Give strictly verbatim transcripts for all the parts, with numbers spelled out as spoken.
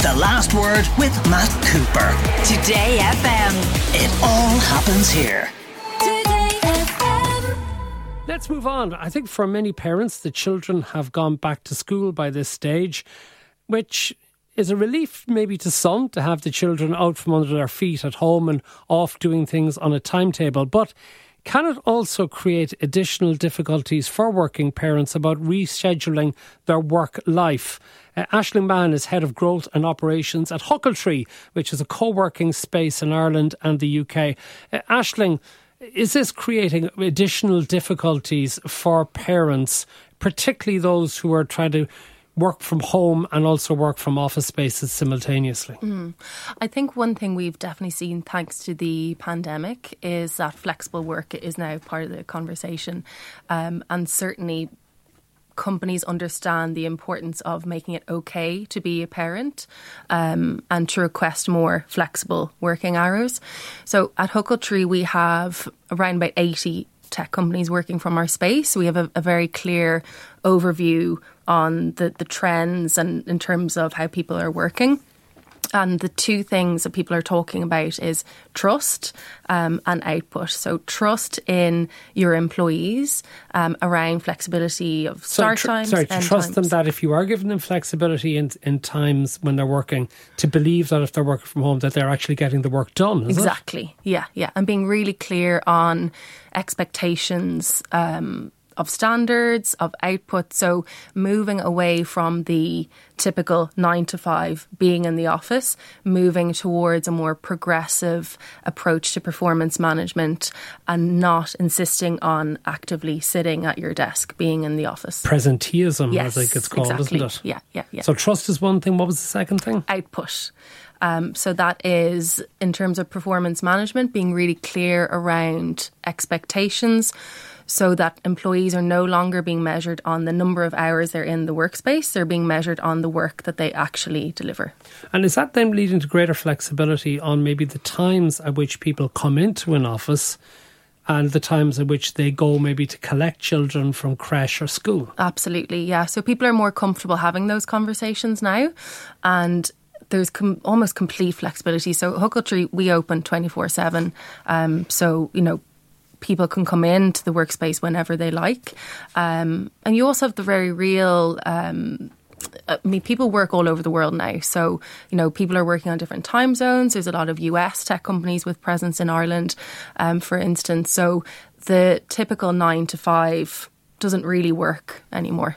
The Last Word with Matt Cooper. Today F M. It all happens here. Let's move on. I think for many parents, the children have gone back to school by this stage, which is a relief maybe to some, to have the children out from under their feet at home and off doing things on a timetable. But can it also create additional difficulties for working parents about rescheduling their work life? Uh, Aislinn Mahon is Head of Growth and Operations at Huckletree, which is a co-working space in Ireland and the U K. Uh, Aislinn, is this creating additional difficulties for parents, particularly those who are trying to work from home and also work from office spaces simultaneously? Mm. I think one thing we've definitely seen thanks to the pandemic is that flexible work is now part of the conversation. Um, and certainly companies understand the importance of making it okay to be a parent um, and to request more flexible working hours. So at Huckletree, we have around about eighty tech companies working from our space. We have a, a very clear overview on the, the trends and in terms of how people are working. And the two things that people are talking about is trust um, and output. So trust in your employees um, around flexibility of start so tr- times. Sorry, to trust times. them that if you are giving them flexibility in, in times when they're working, to believe that if they're working from home that they're actually getting the work done. Is exactly. It? Yeah, yeah. And being really clear on expectations um of standards, of output. So moving away from the typical nine to five being in the office, moving towards a more progressive approach to performance management and not insisting on actively sitting at your desk, being in the office. Presenteeism, yes, I think it's called, exactly. Isn't it? Yeah, yeah, yeah. So trust is one thing. What was the second thing? Output. Um, so that is, in terms of performance management, being really clear around expectations, so that employees are no longer being measured on the number of hours they're in the workspace, they're being measured on the work that they actually deliver. And is that then leading to greater flexibility on maybe the times at which people come into an office and the times at which they go maybe to collect children from creche or school? Absolutely, yeah. So people are more comfortable having those conversations now, and there's com- almost complete flexibility. So Huckletree, we open twenty-four seven. Um, so, you know, people can come into the workspace whenever they like. Um, and you also have the very real... Um, I mean, people work all over the world now. So, you know, people are working on different time zones. There's a lot of U S tech companies with presence in Ireland, um, for instance. So the typical nine to five doesn't really work anymore.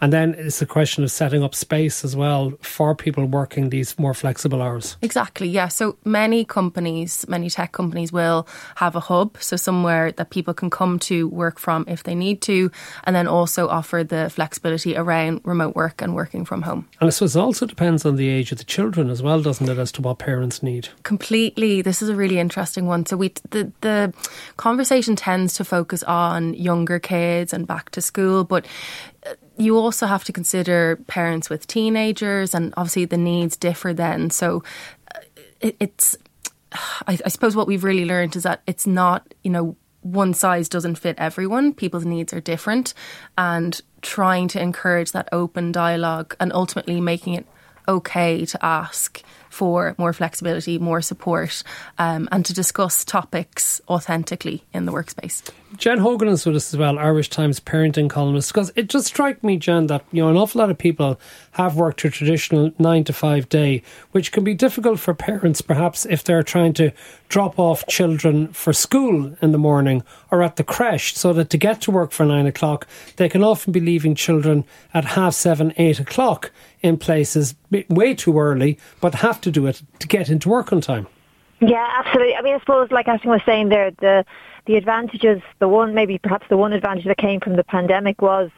And then it's the question of setting up space as well for people working these more flexible hours. Exactly, yeah. So many companies, many tech companies will have a hub, so somewhere that people can come to work from if they need to, and then also offer the flexibility around remote work and working from home. And I suppose it also depends on the age of the children as well, doesn't it, as to what parents need? Completely. This is a really interesting one. So we the, the conversation tends to focus on younger kids and back to school, but you also have to consider parents with teenagers, and obviously the needs differ then. So it's, I, I suppose what we've really learned is that it's not, you know, one size doesn't fit everyone. People's needs are different, and trying to encourage that open dialogue and ultimately making it okay to ask for more flexibility, more support, um, and to discuss topics authentically in the workspace. Jen Hogan is with us as well, Irish Times parenting columnist, because it just strikes me, Jen, that you know an awful lot of people have worked a traditional nine to five day, which can be difficult for parents, perhaps if they're trying to drop off children for school in the morning or at the creche, so that to get to work for nine o'clock, they can often be leaving children at half seven, eight o'clock in places way too early, but have to do it to get into work on time. Yeah, absolutely. I mean, I suppose, like Ashton was saying there, the the advantages, the one maybe perhaps the one advantage that came from the pandemic was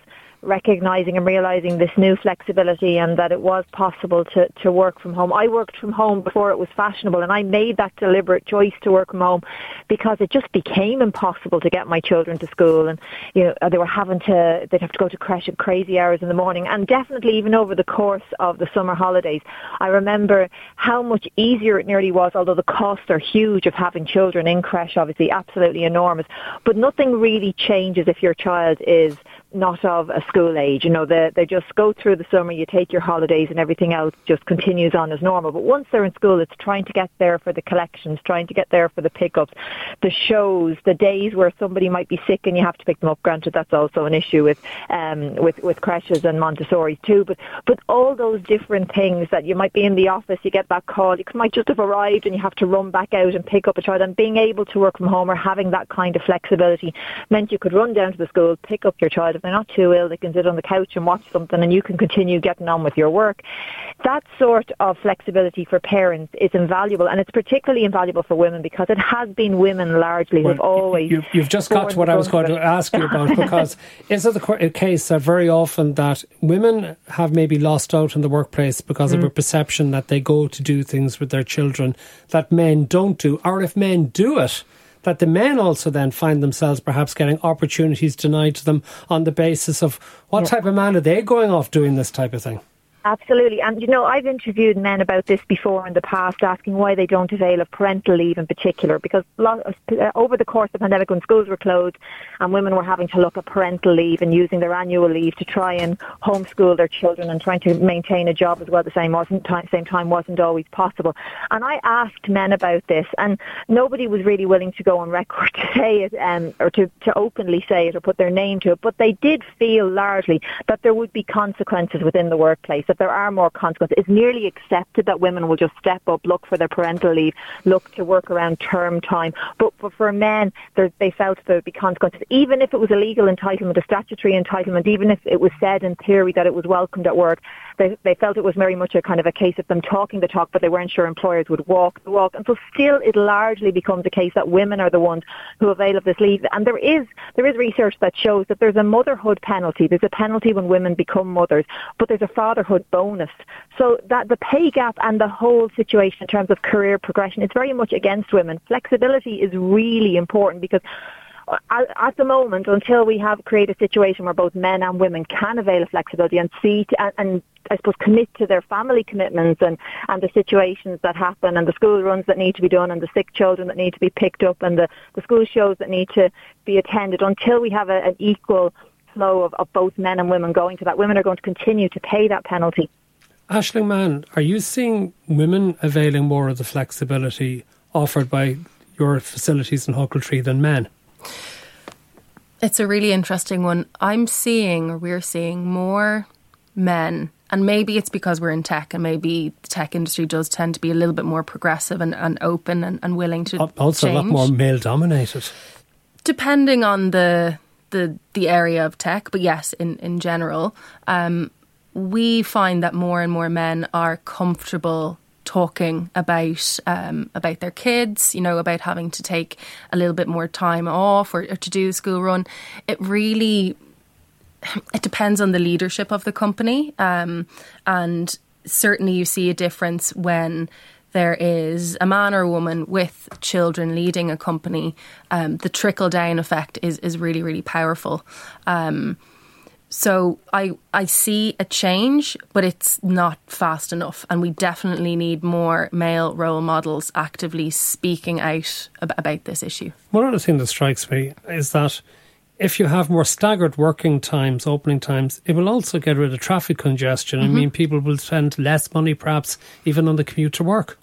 recognising and realising this new flexibility and that it was possible to, to work from home. I worked from home before it was fashionable, and I made that deliberate choice to work from home because it just became impossible to get my children to school, and you know they were having to they'd have to go to creche at crazy hours in the morning, and definitely even over the course of the summer holidays. I remember how much easier it nearly was, although the costs are huge of having children in creche, obviously absolutely enormous, but nothing really changes if your child is not of a school age. You know, they, they just go through the summer, you take your holidays and everything else just continues on as normal. But once they're in school, it's trying to get there for the collections, trying to get there for the pickups, the shows, the days where somebody might be sick and you have to pick them up. Granted, that's also an issue with um, with, with creches and Montessori too. But, but all those different things that you might be in the office, you get that call, you might just have arrived and you have to run back out and pick up a child. And being able to work from home or having that kind of flexibility meant you could run down to the school, pick up your child. If they're not too ill, they can sit on the couch and watch something and you can continue getting on with your work. That sort of flexibility for parents is invaluable, and it's particularly invaluable for women because it has been women largely well, who've always... You've, you've just got to what I was going to ask you about, because is it the case that very often that women have maybe lost out in the workplace because mm. of a perception that they go to do things with their children that men don't do, or if men do it, that the men also then find themselves perhaps getting opportunities denied to them on the basis of what yeah. type of man are they going off doing this type of thing? Absolutely. And, you know, I've interviewed men about this before in the past, asking why they don't avail of parental leave in particular, because over the course of the pandemic when schools were closed and women were having to look at parental leave and using their annual leave to try and homeschool their children and trying to maintain a job as well at the same, wasn't time, same time wasn't always possible. And I asked men about this, and nobody was really willing to go on record to say it um, or to, to openly say it or put their name to it, but they did feel largely that there would be consequences within the workplace, that there are more consequences. It's nearly accepted that women will just step up, look for their parental leave, look to work around term time. But for, for men, there, they felt there would be consequences. Even if it was a legal entitlement, a statutory entitlement, even if it was said in theory that it was welcomed at work, they, they felt it was very much a kind of a case of them talking the talk, but they weren't sure employers would walk the walk. And so still it largely becomes a case that women are the ones who avail of this leave. And there is, there is research that shows that there's a motherhood penalty. There's a penalty when women become mothers, but there's a fatherhood bonus. So that the pay gap and the whole situation in terms of career progression is very much against women. Flexibility is really important, because at the moment, until we have created a situation where both men and women can avail of flexibility and see and, and I suppose commit to their family commitments and, and the situations that happen and the school runs that need to be done and the sick children that need to be picked up and the, the school shows that need to be attended, until we have a, an equal flow of, of both men and women going to that, women are going to continue to pay that penalty. Aislinn Mahon, are you seeing women availing more of the flexibility offered by your facilities in Huckletree than men? It's a really interesting one. I'm seeing, or we're seeing, more men, and maybe it's because we're in tech, and maybe the tech industry does tend to be a little bit more progressive and, and open and, and willing to also change. A lot more male-dominated. Depending on the... the the area of tech, but yes, in, in general, um, we find that more and more men are comfortable talking about um, about their kids, you know, about having to take a little bit more time off or, or to do the school run. It really, it depends on the leadership of the company. Um, and certainly you see a difference when there is a man or a woman with children leading a company. Um, the trickle-down effect is, is really, really powerful. Um, so I I see a change, but it's not fast enough. And we definitely need more male role models actively speaking out ab- about this issue. One other thing that strikes me is that if you have more staggered working times, opening times, it will also get rid of traffic congestion. Mm-hmm. I mean, people will spend less money perhaps even on the commute to work.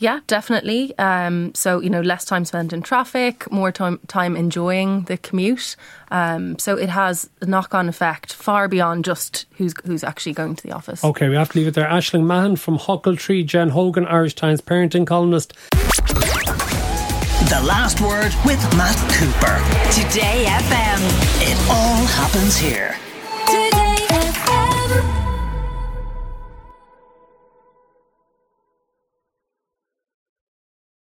Yeah, definitely. Um, so, you know, less time spent in traffic, more time, time enjoying the commute. Um, so it has a knock-on effect far beyond just who's who's actually going to the office. OK, we have to leave it there. Aislinn Mahon from Huckletree, Jen Hogan, Irish Times parenting columnist. The Last Word with Matt Cooper. Today F M. It all happens here.